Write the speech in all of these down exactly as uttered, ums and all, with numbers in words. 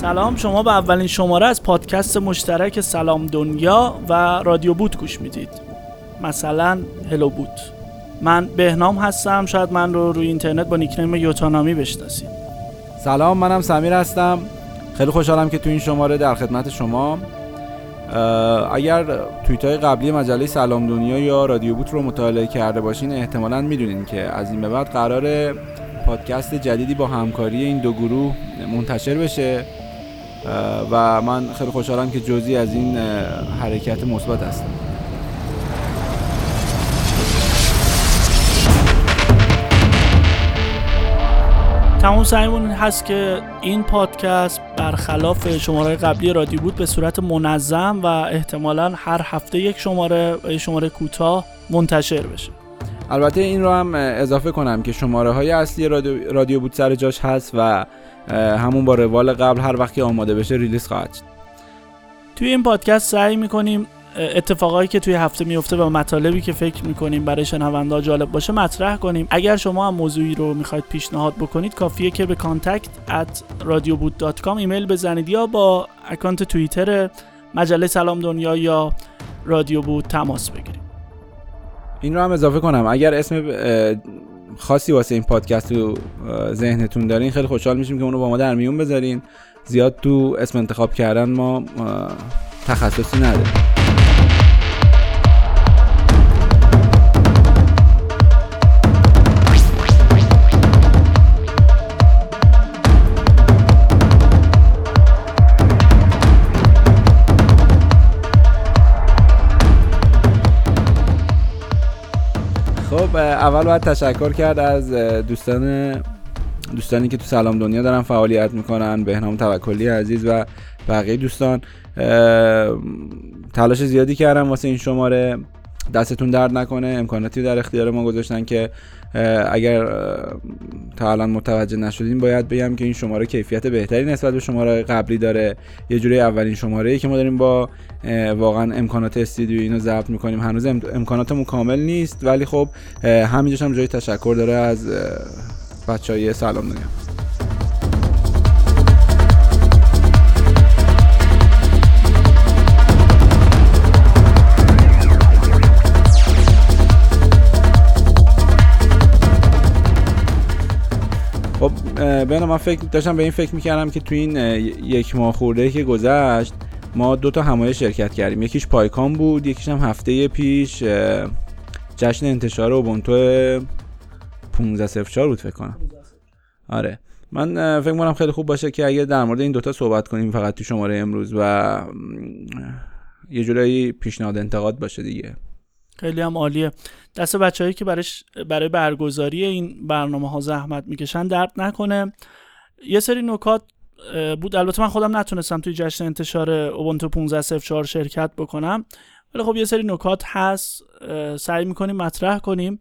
سلام، شما به اولین شماره از پادکست مشترک سلام دنیا و رادیو بوت گوش میدید. مثلا هلو بوت. من بهنام هستم، شاید من رو روی اینترنت با نیکنیم یوتانامی بشناسید. سلام، منم سمیر هستم. خیلی خوشحالم که تو این شماره در خدمت شما. اگر توییت‌های قبلی مجله سلام دنیا یا رادیو بوت رو مطالعه کرده باشین احتمالاً میدونین که از این به بعد قراره پادکست جدیدی با همکاری این دو گروه منتشر بشه و من خیلی خوشحالم که جزئی از این حرکت مثبت هستم. تمام سعیمون این هست که این پادکست برخلاف شماره قبلی رادیو بود به صورت منظم و احتمالاً هر هفته یک شماره شماره کوتاه منتشر بشه. البته این رو هم اضافه کنم که شماره های اصلی رادیو, رادیو بود سر جاش هست و همون با روال قبل هر وقت که آماده بشه ریلیز خواهد شد. توی این پادکست سعی میکنیم اتفاقایی که توی هفته میفته و مطالبی که فکر میکنیم برای شنوندا جالب باشه مطرح کنیم. اگر شما هم موضوعی رو میخواید پیشنهاد بکنید کافیه که به کانتکت ات رادیو بود دات کام ایمیل بزنید یا با اکانت توییتر مجله سلام دنیا یا رادیو بود تماس بگیرید. این رو هم اضافه کنم، اگر اسم خاصی واسه این پادکست رو ذهنتون دارین خیلی خوشحال میشیم که اون رو با ما در میون بذارین. زیاد تو اسم انتخاب کردن ما تخصصی نداریم. خب اول باید تشکر کرد از دوستان دوستانی که تو سلام دنیا دارن فعالیت میکنن، بهنام توکلی عزیز و بقیه دوستان. تلاش زیادی کردم واسه این شماره، دستتون درد نکنه. امکاناتی در اختیار ما گذاشتن که اگر تا الان متوجه نشدین باید بگم که این شماره کیفیت بهتری نسبت به شماره قبلی داره. یه جوری اولین شماره‌ای که ما داریم با واقعا امکانات استودیو اینو ضبط می‌کنیم. هنوز امکاناتمون کامل نیست ولی خب همینجاش هم جای تشکر داره از بچه‌های سلام دنیا. خب ببینم، من فکر داشتم به این فکر میکردم که تو این یک ماه خورده که گذشت ما دو تا همایش شرکت کردیم. یکیش پایکان بود، یکیش هم هفته پیش جشن انتشار اوبونتو پانزده صفر چهار بود فکر کنم. آره، من فکر می‌کنم خیلی خوب باشه که اگه در مورد این دوتا صحبت کنیم فقط تو شماره امروز و یه جورایی پیشنهاد انتقاد باشه دیگه. خیلی هم عالیه. دست بچه‌هایی که برایش برای برگزاری این برنامه‌ها زحمت می‌کشن درد نکنه. یه سری نکات بود، البته من خودم نتونستم توی جشن انتشار اوبونتو پانزده صفر چهار شرکت بکنم ولی خب یه سری نکات هست سعی می‌کنیم مطرح کنیم،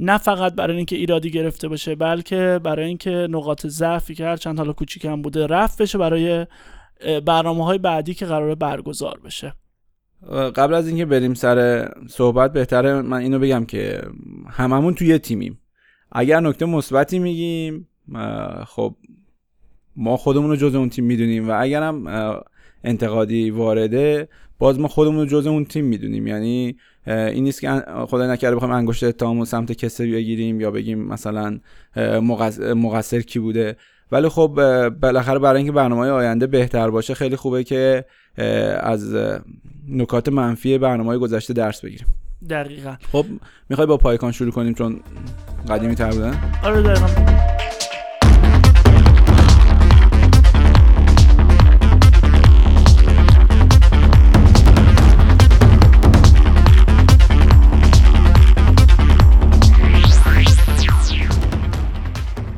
نه فقط برای اینکه ایرادی گرفته بشه بلکه برای اینکه نقاط ضعفی که هر چند حالا کوچیکم بوده رفع بشه برای برنامه‌های بعدی که قراره برگزار بشه. قبل از اینکه بریم سر صحبت بهتره من اینو بگم که هممون توی یه تیمیم. اگر نکته مثبتی میگیم خب ما خودمون رو جز اون تیم میدونیم و اگر هم انتقادی وارده باز ما خودمون رو جز اون تیم میدونیم. یعنی این نیست که خدای نکرده بخوایم انگشت اتهام رو سمت کسی بگیریم یا بگیم مثلا مقصر کی بوده، ولی خب بالاخره برای اینکه برنامه‌های آینده بهتر باشه خیلی خوبه که از نکات منفی برنامه‌های گذشته درس بگیریم. دقیقاً. خب می‌خوای با پایکان شروع کنیم چون قدیمی‌تر بودن؟ آره دقیقاً.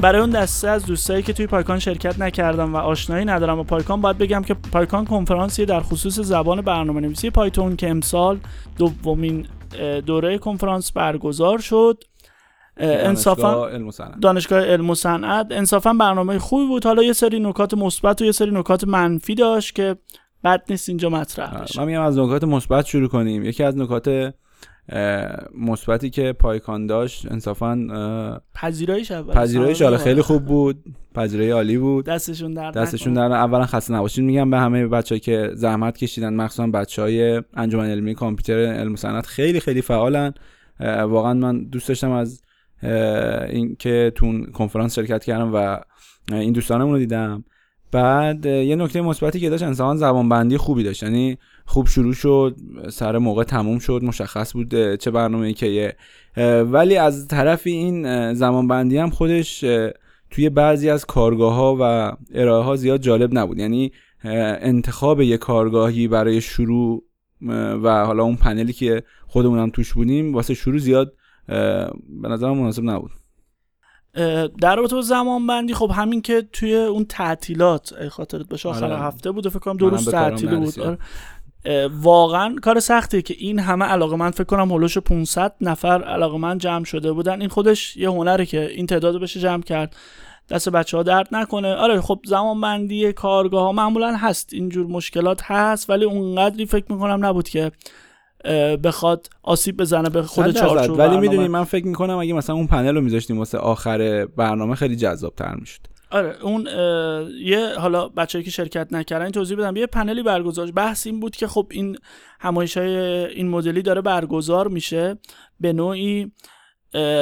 برای اون دسته از دوستایی که توی پایکان شرکت نکردن و آشنایی ندارم با پایکان باید بگم که پایکان کنفرانسی در خصوص زبان برنامه‌نویسی پایتون که امسال دومین دوره کنفرانس برگزار شد انصافا دانشگاه علم و صنعت، انصافا برنامه خوبی بود. حالا یه سری نکات مثبت و یه سری نکات منفی داشت که بد نیست اینجا مطرح بشه. من میگم از نکات مثبت شروع کنیم. یکی از نکات مثبتی که پایکان داشت انصافا پذیرایش پذیرایش حالا خیلی خوب بود، پذیرایی عالی بود، دستشون در دستشون در اولا خسته نباشید میگم به همه بچه‌ها که زحمت کشیدن، مخصوصا بچهای انجمن علمی کامپیوتر علم صنعت خیلی خیلی فعالن. واقعا من دوست داشتم از اینکه تو کنفرانس شرکت کردم و این دوستانمون رو دیدم. بعد یه نکته مثبتی که داشت انسان زبانبندی خوبی داشت، یعنی خوب شروع شد، سر موقع تموم شد، مشخص بود چه برنامه‌ای که. ولی از طرفی این زبانبندی هم خودش توی بعضی از کارگاه‌ها و ارائه‌ها زیاد جالب نبود، یعنی انتخاب یه کارگاهی برای شروع و حالا اون پنلی که خودمونم توش بودیم واسه شروع زیاد به نظرم مناسب نبود. در رابطه با زمان بندی خب همین که توی اون تعطیلات خاطرت باشه آخر هفته بود فکر کنم، دو روز تعطیل بود، واقعا کار سختیه که این همه علاقه من فکر کنم هولوش پانصد نفر علاقه من جمع شده بودن. این خودش یه هنره که این تعداد بشه جمع کرد، دست بچه‌ها درد نکنه. آره خب زمان بندی کارگاه‌ها معمولا هست، اینجور مشکلات هست، ولی اونقدری فکر می‌کنم نبود که بخواد آسیب بزنه به خود چارچوب. ولی میدونی من فکر میکنم اگه مثلا اون پنل رو میذاشتیم واسه آخر برنامه خیلی جذاب تر میشد. آره اون یه حالا بچه‌ای که شرکت نکردن توضیح بدم، یه پنلی برگزار بحث این بود که خب این همایش‌های این مدلی داره برگزار میشه، به نوعی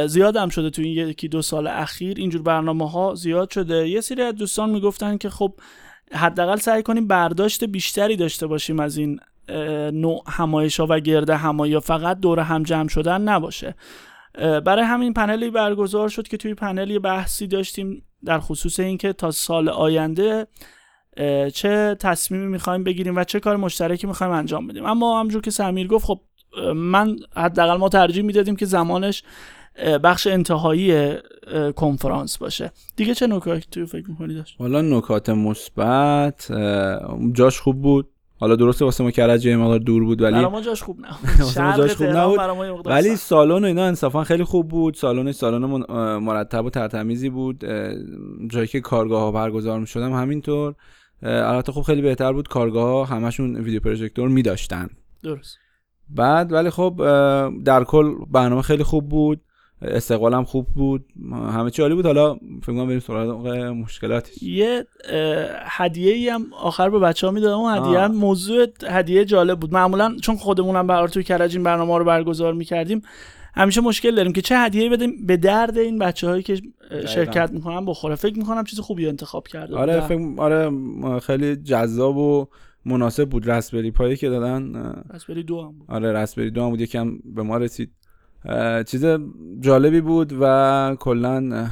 زیاد هم شده تو این یکی دو سال اخیر اینجور برنامه‌ها زیاد شده. یه سری از دوستان میگفتن که خب حداقل سعی کنیم برداشت بیشتری داشته باشیم از این نوع همایش‌ها و گرده همایی، فقط دور هم جمع شدن نباشه. برای همین پنلی برگزار شد که توی پنلی بحثی داشتیم در خصوص اینکه تا سال آینده چه تصمیمی می‌خوایم بگیریم و چه کار مشترکی می‌خوایم انجام بدیم. اما همونجور که سمیر گفت خب من حداقل ما ترجیح میدادیم که زمانش بخش انتهایی کنفرانس باشه دیگه. چه نکاتی تو فکر می‌کنی داشت؟ والا نکات مثبت جاش خوب بود، حالا درسته واسه ما کرج یه مقدار دور بود ولی برام جاش خوب نبود. واسه جاش خوب نبود ولی سالن و اینا انصافا خیلی خوب بود. سالن سالن مرتب و ترتمیزی بود، جایی که کارگاه‌ها برگزار می‌شدن همینطور. البته خب خیلی بهتر بود، کارگاه‌ها همشون ویدیو پروژکتور می‌داشتن. درست. بعد ولی خب در کل برنامه خیلی خوب بود، استقبالم خوب بود، همه چی عالی بود. حالا فکر کنم بریم سراغ مشکلاتش. یه هدیه‌ای هم آخر به بچه‌ها میدادم، اون هدیه موضوع هدیه جالب بود. معمولا چون خودمونم برای توی کرج این برنامه رو برگزار می‌کردیم همیشه مشکل داریم که چه هدیه‌ای بدیم به درد این بچه‌هایی که شرکت می‌کنن بخوره. فکر می‌کنم چیز خوبی انتخاب کرده. آره فکر آره خیلی جذاب و مناسب بود. رسبری پایی که دادن رسبری دو هم بود. آره رسبری دو هم بود، یکم به ما رسید، چیز جالبی بود و کلا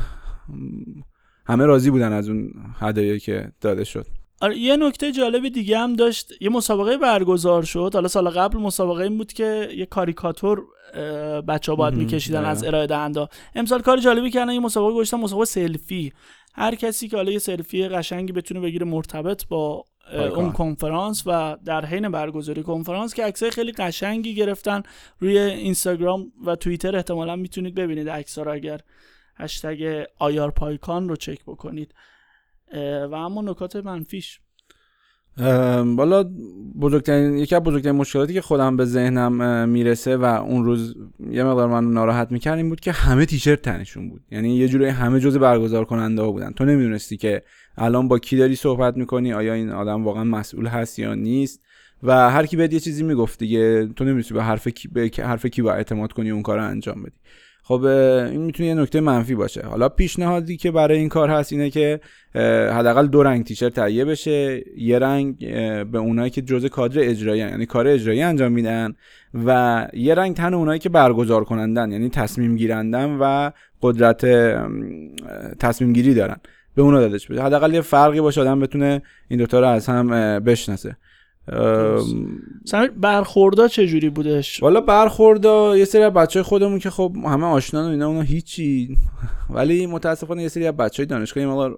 همه راضی بودن از اون هدیه‌ای که داده شد. آره یه نکته جالب دیگه هم داشت، یه مسابقه برگزار شد. حالا سال قبل مسابقه این بود که یه کاریکاتور بچه‌ها باید می‌کشیدن از ارائه دهنده، امسال کار جالبی کردن، یه مسابقه گذاشتن، مسابقه سلفی. هر کسی که حالا یه سلفی قشنگی بتونه بگیره مرتبط با اون کنفرانس و در حین برگزاری کنفرانس، که عکسای خیلی قشنگی گرفتن روی اینستاگرام و توییتر. احتمالاً میتونید ببینید عکس‌ها رو اگر هشتگ آی آر پایکان رو چک بکنید. و اما نکات منفیش والا بزرگترین یکی از بزرگترین مشکلاتی که خودم به ذهنم میرسه و اون روز یه مقدار من ناراحت می‌کرد این بود که همه تیشرت تنشون بود، یعنی یه جوری همه جزء برگزار کننده ها بودن. تو نمیدونستی که الان با کی داری صحبت میکنی، آیا این آدم واقعا مسئول هست یا نیست، و هر کی بهت یه چیزی میگفت دیگه، تو نمیدونستی به حرف کی به حرف کی با اعتماد کنی اون کارو انجام بدی. خب این میتونه یه نکته منفی باشه. حالا پیشنهادی که برای این کار هست اینه که حداقل دو رنگ تیشرت تهیه بشه، یه رنگ به اونایی که جزء کادر اجرایی یعنی کار اجرایی انجام میدن، و یه رنگ تن اونایی که برگزار کنندن یعنی تصمیم گیرندن و قدرت تصمیم گیری دارن، به اونا داده بشه. حداقل یه فرقی باشه، آدم بتونه این دو تا رو از هم بشناسه. سمیر برخوردا چجوری بودش؟ والا برخوردا یه سری از بچهای خودمون که خب همه آشنان و اینا اونا هیچی، ولی متاسفانه یه سری از بچهای دانشگاهی ما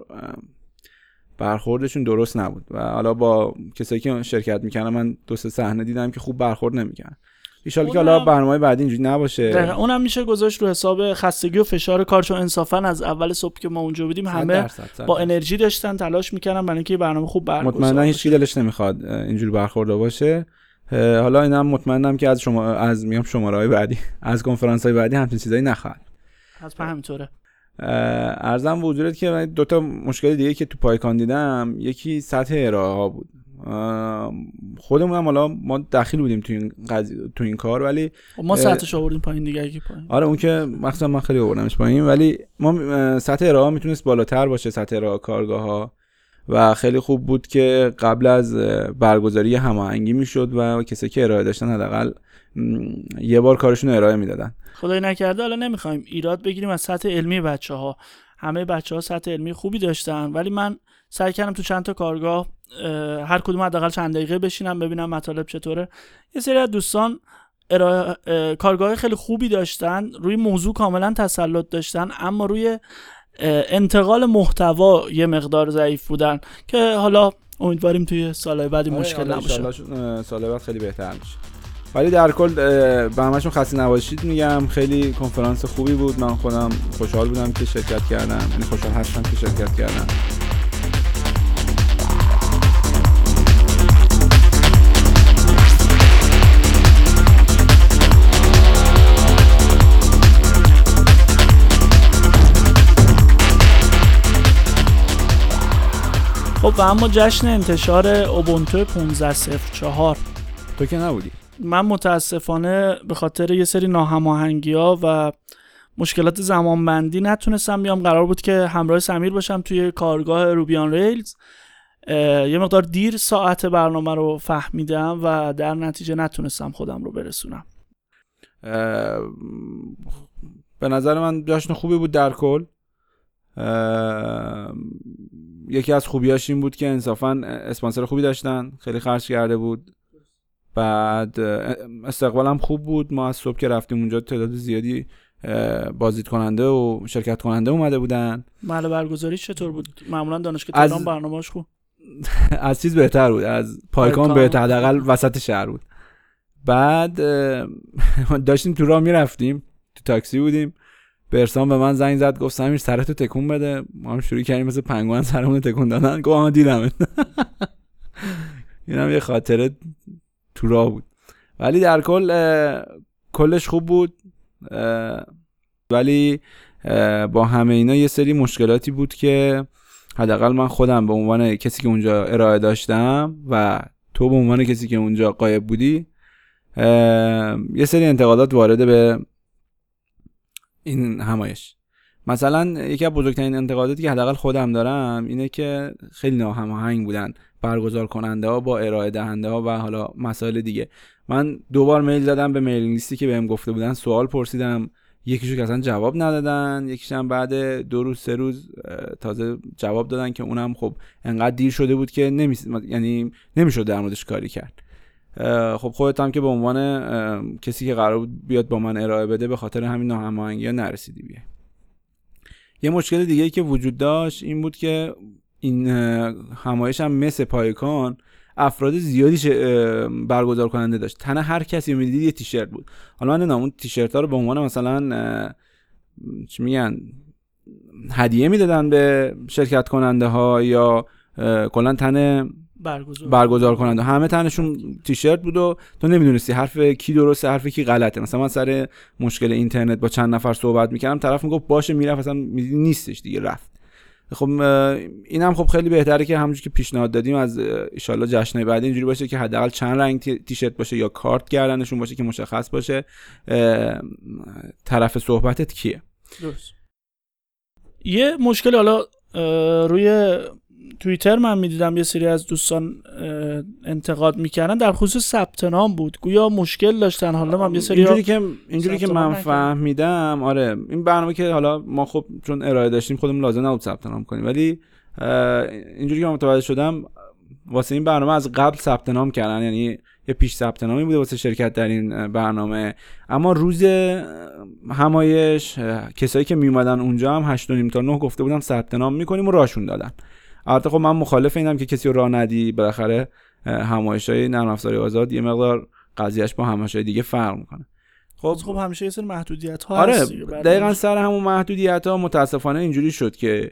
برخوردشون درست نبود و حالا با کسایی که شرکت میکنن من دو سه صحنه دیدم که خوب برخورد نمیکنن. ان شاءالله که حالا برنامه بعدی اینجوری نباشه. اونم میشه گذاشت رو حساب خستگی و فشار کار، چون انصافا از اول صبح که ما اونجا بودیم همه با انرژی داشتن تلاش میکردن برای اینکه برنامه خوب برگزار بشه. مطمئنا هیچ کی دلش نمیخواد اینجوری برخورد باشه، حالا اینم مطمئنم که از شما از میام شماره‌های بعدی از کنفرانس‌های بعدی همین چیزایی نخواهد. از همین طوره. ارزم به حضورت که دو تا مشکل دیگه که تو پایکان دیدم، یکی سطح ارائه‌ها بود. خودمون هم حالا ما دخیل بودیم تو این قضیه تو این کار، ولی ما سطحش آوردیم پایین دیگه. اگه پایین آره اون که مثلا من خیلی آوردمش پایین، ولی ما سطح ارائه میتونست بالاتر باشه، سطح ارائه کارگاه‌ها، و خیلی خوب بود که قبل از برگزاری هماهنگی میشد و کسی که ارائه داشتن حداقل یه بار کارشون رو ارائه میدادن. خدای نکرده حالا نمیخوایم ایراد بگیریم از سطح علمی بچه‌ها، همه بچه‌ها سطح علمی خوبی داشتن، ولی من سعی کردم تو چند تا کارگاه هر کدوم حداقل چند دقیقه بشینم ببینم مطالب چطوره. یه سری از دوستان ارائه کارگاه خیلی خوبی داشتن، روی موضوع کاملا تسلط داشتن، اما روی انتقال محتوا یه مقدار ضعیف بودن که حالا امیدواریم توی سالهای بعد مشکل نباشه، سالهای بعد خیلی بهتر میشه. ولی در کل به همشون خسته نباشید میگم، خیلی کنفرانس خوبی بود، من خودم خوشحال بودم که شرکت کردم، یعنی خوشحال هستم که شرکت کردم. خب و اما جشن انتشار اوبونتو پانزده صفر چهار. تو که نبودی؟ من متاسفانه به خاطر یه سری ناهماهنگی‌ها و مشکلات زمانبندی نتونستم بیام. قرار بود که همراه سمیر باشم توی کارگاه روبیان ریلز، یه مقدار دیر ساعت برنامه رو فهمیدم و در نتیجه نتونستم خودم رو برسونم. به نظر من جشن خوبی بود در کل. یکی از خوبیاش این بود که انصافاً اسپانسر خوبی داشتن، خیلی خرج کرده بود. بعد استقبالم خوب بود، ما از صبح که رفتیم اونجا تعداد زیادی بازدید کننده و شرکت کننده اومده بودن. محل برگزاریش چطور بود؟ معمولاً دانشگاه تهران از... برنامه‌اش خوب از چیز بهتر بود، از پایکان بهتر، حداقل وسط شهر بود. بعد داشتیم تو راه میرفتیم، تو تاکسی بودیم، برسان به من زنگ زد گفت سمیر سرتو تکون بده. ما هم شروع کردیم مثل پنگوان سرمون تکون دادن. گفت آها دیدم. اینم یه خاطره تو راه بود. ولی در کل کلش خوب بود، ولی با همه اینا یه سری مشکلاتی بود که حداقل من خودم به عنوان کسی که اونجا ارائه داشتم و تو به عنوان کسی که اونجا غایب بودی یه سری انتقادات وارد به این همایش. مثلا یکی از بزرگترین انتقاداتی که حداقل خودم دارم اینه که خیلی ناهماهنگ بودن برگزار کننده ها با ارائه دهنده ها و حالا مسائل دیگه. من دوبار میل زدم به میلینگ لیستی که بهم گفته بودن، سوال پرسیدم، یکیشو که اصلا جواب ندادن، یکیش هم بعد دو روز سه روز تازه جواب دادن که اونم خب انقدر دیر شده بود که نمی یعنی نمیشد در موردش کاری کرد. خب خودت هم که به عنوان کسی که قرار بود بیاد با من ارائه بده به خاطر همین ناهماهنگی‌ها نرسیدی بیه. یه مشکل دیگه که وجود داشت این بود که این همایش هم مثل پایکان افراد زیادی برگزار کننده داشت، تنه هر کسی میدید یه تیشرت بود. حالا من نمیدونم اون تیشرت ها رو به عنوان مثلا چی میگن هدیه میدادن به شرکت کننده ها یا کلا تنه برگزار, برگزار کننده، همه تنشون تیشرت بود و تو نمیدونستی حرف کی درسته حرف کی غلطه. مثلا من سر مشکل اینترنت با چند نفر صحبت میکردم، طرف میگفت باشه میرفت، اصلا نیستش دیگه رفت. خب اینم خب خیلی بهتره که همونجوری که پیشنهاد دادیم از ان شاءالله جشنای بعد اینجوری باشه که حداقل چند رنگ تیشرت باشه یا کارت گردنشون باشه که مشخص باشه طرف صحبتت کیه. درست. یه مشکل حالا روی توییتر من میدیدم یه سری از دوستان انتقاد میکردن در خصوص ثبت نام بود، گویا مشکل داشتن. حالا من یه سری اینجوری که اینجوری که من فهمیدم، آره این برنامه که حالا ما خب چون ارائه داشتیم خودمون لازم نبود ثبت نام کنیم، ولی اینجوری که من متوجه شدم واسه این برنامه از قبل ثبت نام کردن، یعنی یه پیش ثبت نامی بوده واسه شرکت در این برنامه. اما روز همایش کسایی که میومدن اونجا هم هشت و نیم تا نه گفته بودم ثبت نام می‌کنیم و راشون دادن. البته خب من مخالف اینم که کسی رو راه ندی، بالاخره همایش‌های نرم افزاری آزاد یه مقدار قضیهش با همایش‌های دیگه فرق میکنه. خب خب همیشه یه سری محدودیت‌ها آره هست. آره دقیقاً سر همون محدودیت‌ها متاسفانه اینجوری شد که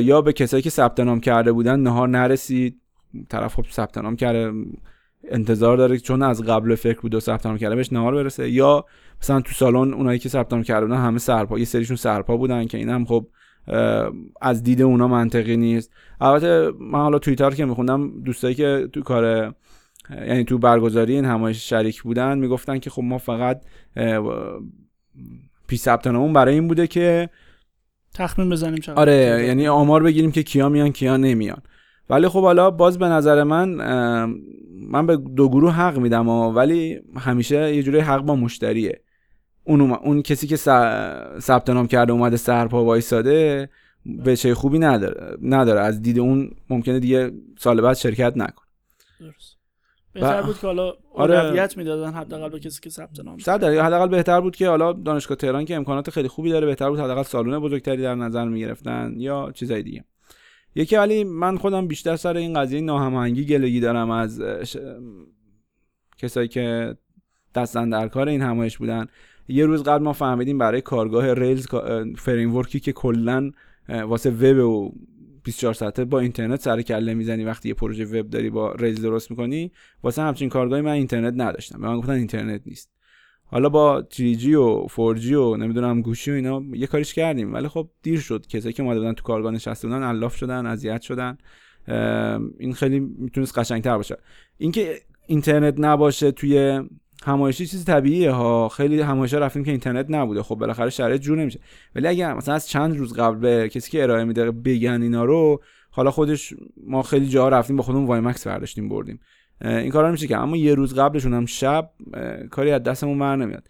یا به کسایی که ثبت نام کرده بودن نهار نرسید، طرف خب ثبت نام کرده انتظار داره چون از قبل فکر بود و ثبت نام کرده بهش نهار برسه، یا مثلا تو سالن اونایی که ثبت نام کردن همه سرپا، یه سریشون سرپا بودن که این هم خب از دید اونا منطقی نیست. البته من حالا توییتر که میخوندم دوستایی که تو کار یعنی تو برگزاری این همایش شریک بودن میگفتن که خب ما فقط پی ثبت ناممون برای این بوده که تخمین بزنیم چقدر، آره یعنی آمار بگیریم که کیا میان کیا نمیان. ولی خب حالا باز به نظر من من به دو گروه حق میدم، ولی همیشه یه جوری حق با مشتریه. اون اون کسی که ثبت نام کرده اومده سرپا وایساده به چه خوبی نداره نداره از دید اون ممکنه دیگه سال بعد شرکت نکنه. درست. بهتر بود که حالا اولویت میدادن حداقل به کسی که ثبت نام کرده. حداقل بهتر بود که حالا دانشگاه تهران که امکانات خیلی خوبی داره، بهتر بود حداقل سالن بزرگتری در نظر میگرفتن یا چیزای دیگه. یکی ولی من خودم بیشتر سر این قضیه ناهماهنگی گلگی دارم از ش... کسایی که دستن در کار این همایش بودن. یه روز قبل ما فهمیدیم برای کارگاه ریلز فریم ورکی که کلا واسه وب و بیست و چهار ساعته با اینترنت سر کله میزنی، وقتی یه پروژه وب داری با ریلز درست میکنی، واسه همچین کارگاهی من اینترنت نداشتم، به من گفتن اینترنت نیست. حالا با تری جی و فور جی و نمیدونم گوشی و اینا یه کاریش کردیم، ولی خب دیر شد. کسایی که اومده بودن تو کارگاه نشسته بودن الاف شدن، اذیت شدن. این خیلی میتونست قشنگتر باشه. اینکه اینترنت نباشه توی همایشی چیز طبیعیه ها، خیلی همایشا رفتیم که اینترنت نبوده، خب بالاخره شرایط جور نمیشه. ولی اگه مثلا از چند روز قبل به کسی که ارائه میده بگن اینا رو، حالا خودش ما خیلی جا رفتیم با خودمون وایمکس برداشتیم بردیم، این کارا نمیشه که. اما یه روز قبلشون هم شب کاری از دستمون بر نمیاد.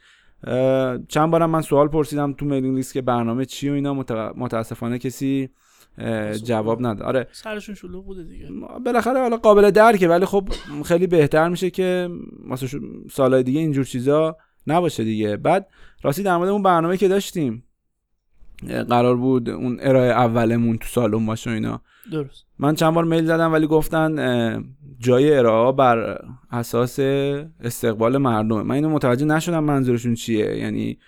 چند بارم من سوال پرسیدم تو میلینگ لیست که برنامه چی و اینا، متاسفانه کسی جواب نداد. آره سرشون شلوغ بوده دیگه. بالاخره حالا قابل درکه، ولی خب خیلی بهتر میشه که واسه سالای دیگه اینجور چیزا نباشه دیگه. بعد راستی در مورد اون برنامه که داشتیم قرار بود اون ارائه اولمون تو سالن باشه و اینا، درست من چند بار میل زدم ولی گفتن جای ارائه بر اساس استقبال مردمه. من اینو متوجه نشدم منظورشون چیه، یعنی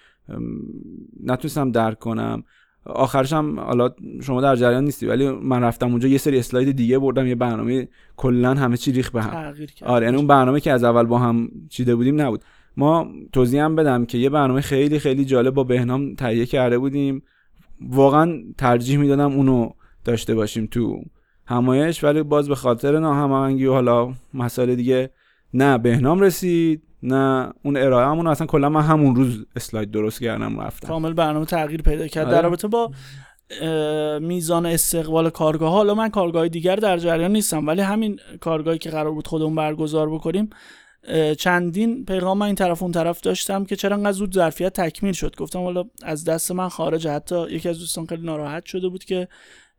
نتونستم درک کنم. آخرش هم حالا شما در جریان نیستی ولی من رفتم اونجا یه سری اسلاید دیگه بردم، یه برنامه کلا همه چی ریخ به هم تغییر کرد. آره یعنی اون برنامه که از اول با هم چیده بودیم نبود. ما توضیح هم بدم که یه برنامه خیلی خیلی جالب با بهنام تهیه کرده بودیم، واقعا ترجیح میدادم اونو داشته باشیم تو همایش، ولی باز به خاطر ناهماهنگی و حالا مسائل دیگه نه بهنام رسید نه اون ارائه همون. اصلا کلا من همون روز اسلاید درست کردم رفتم، کامل برنامه تغییر پیدا کرد. در رابطه با میزان استقبال کارگاه ها، حالا من کارگاه دیگر در جریان نیستم، ولی همین کارگاهی که قرار بود خودمون برگزار بکنیم چندین پیغام من این طرف اون طرف داشتم که چرا انقدر زود ظرفیت تکمیل شد. گفتم والا از دست من خارجه. حتی یکی از دوستان خیلی ناراحت شده بود که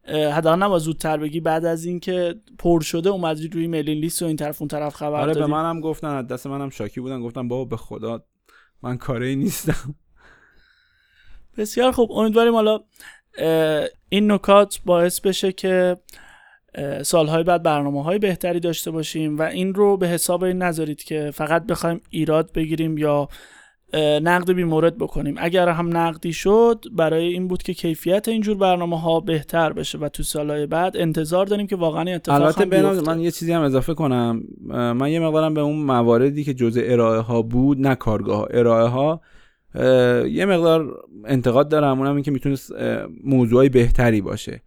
حداقل نباید زودتر بگی، بعد از این که پر شده اومدی روی میلین لیست و این طرف اون طرف خبر دادی. آره به منم گفتن، از دست منم شاکی بودن. گفتم بابا به خدا من کاری نیستم. بسیار خوب، امیدواریم حالا این نکات باعث بشه که سالهای بعد برنامه‌های بهتری داشته باشیم و این رو به حساب این نذارید که فقط بخوایم ایراد بگیریم یا نقد بی‌مورد بکنیم. اگر هم نقدی شد برای این بود که کیفیت اینجور برنامه‌ها بهتر بشه و تو سالهای بعد انتظار داریم که واقعا اتفاق البته بیفته. من یه چیزی هم اضافه کنم، من یه مقدارم به اون مواردی که جزء ارائه ها بود، نه کارگاه ارائه ها، یه مقدار انتقاد دارم. اونم این که میتونه موضوعی بهتری باشه،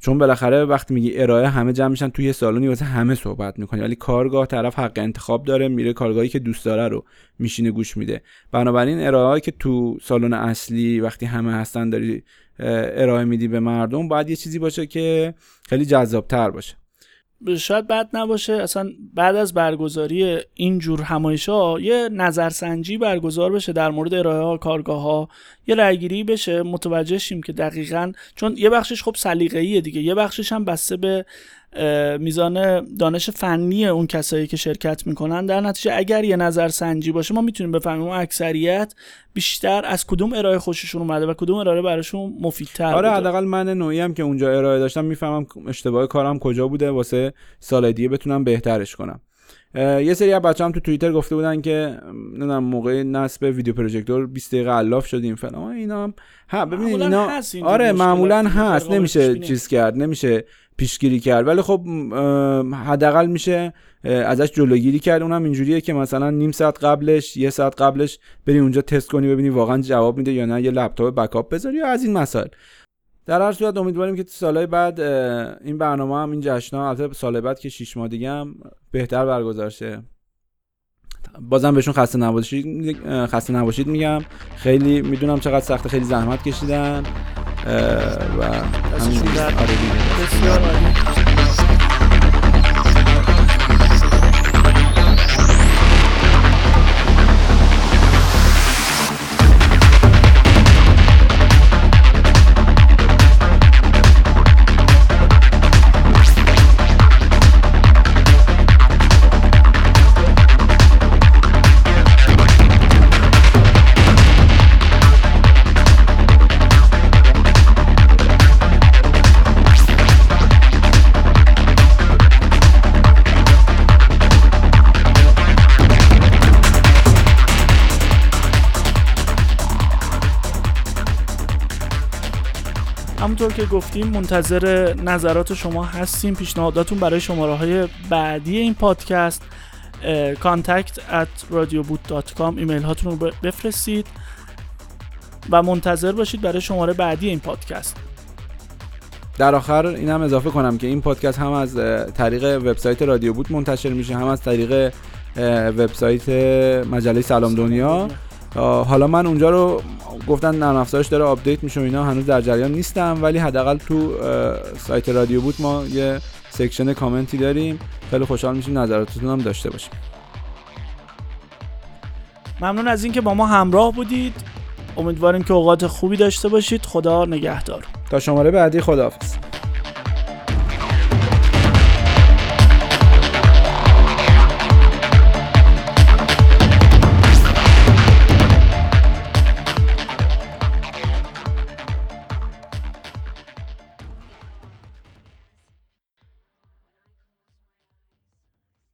چون بالاخره وقتی میگی ارائه همه جمع میشن توی یه سالونی واسه همه صحبت میکنی، ولی کارگاه طرف حق انتخاب داره، میره کارگاهی که دوست داره رو میشینه گوش میده. بنابراین ارائه‌ای که تو سالن اصلی وقتی همه هستن داری ارائه میدی به مردم، باید یه چیزی باشه که خیلی جذابتر باشه. شاید بد نباشه اصلا بعد از برگزاری این جور همایش‌ها یه نظرسنجی برگزار بشه در مورد ارائه‌ها، کارگاه‌ها، یه رأی‌گیری بشه، متوجه شیم که دقیقاً، چون یه بخشش خب سلیقه‌ایه دیگه، یه بخشش هم بسته به میزان دانش فنی اون کسایی که شرکت میکنن. در نتیجه اگر یه نظرسنجی باشه ما میتونیم بفهمیم اون اکثریت بیشتر از کدوم ارائه خوششون اومده و کدوم ارائه براشون مفیدتر. آره حداقل من نوعی ام که اونجا ارائه داشتم میفهمم اشتباه کارم کجا بوده، واسه سال دیگه بتونم بهترش کنم. یه سری از بچه‌ام تو توییتر گفته بودن که نمیدونم موقع نصب ویدیو پروژکتور بیست دقیقه الاف شدیم فلان، اینا هم ها ببینید اینا آره معمولا هست، نمیشه چیز کرد، نمیشه پیشگیری کرد، ولی خب حداقل میشه ازش جلوگیری کرد. اونم اینجوریه که مثلا نیم ساعت قبلش یه ساعت قبلش بری اونجا تست کنی ببینی واقعا جواب میده یا نه، یه لپتاپ بکاپ بذاری یا از این مسائل. در هر صورت امیدواریم که تو سالهای بعد این برنامه هم این جشن‌ها البته سال بعد که شش ماه دیگه هم بهتر برگزار شه. بازم بهشون خسته نباشید خسته نباشید میگم، خیلی میدونم چقدر سخته، خیلی زحمت کشیدن و همین آرزوی همونطور که گفتیم منتظر نظرات شما هستیم، پیشنهاداتون برای شماره‌های بعدی این پادکست کانتکت ات رادیو بود دات کام ایمیل هاتون رو بفرستید و منتظر باشید برای شماره بعدی این پادکست. در آخر این هم اضافه کنم که این پادکست هم از طریق وبسایت رادیو بود منتشر میشه، هم از طریق وبسایت مجله سلام دنیا. حالا من اونجا رو گفتن نرم افزارش داره آپدیت میشه و اینا، هنوز در جریان نیستم، ولی حداقل تو سایت رادیو بود ما یه سکشن کامنتی داریم، خیلی خوشحال میشیم نظراتتون هم داشته باشیم. ممنون از اینکه با ما همراه بودید، امیدواریم که اوقات خوبی داشته باشید. خدا نگهدار تا شماره بعدی. خداحافظ.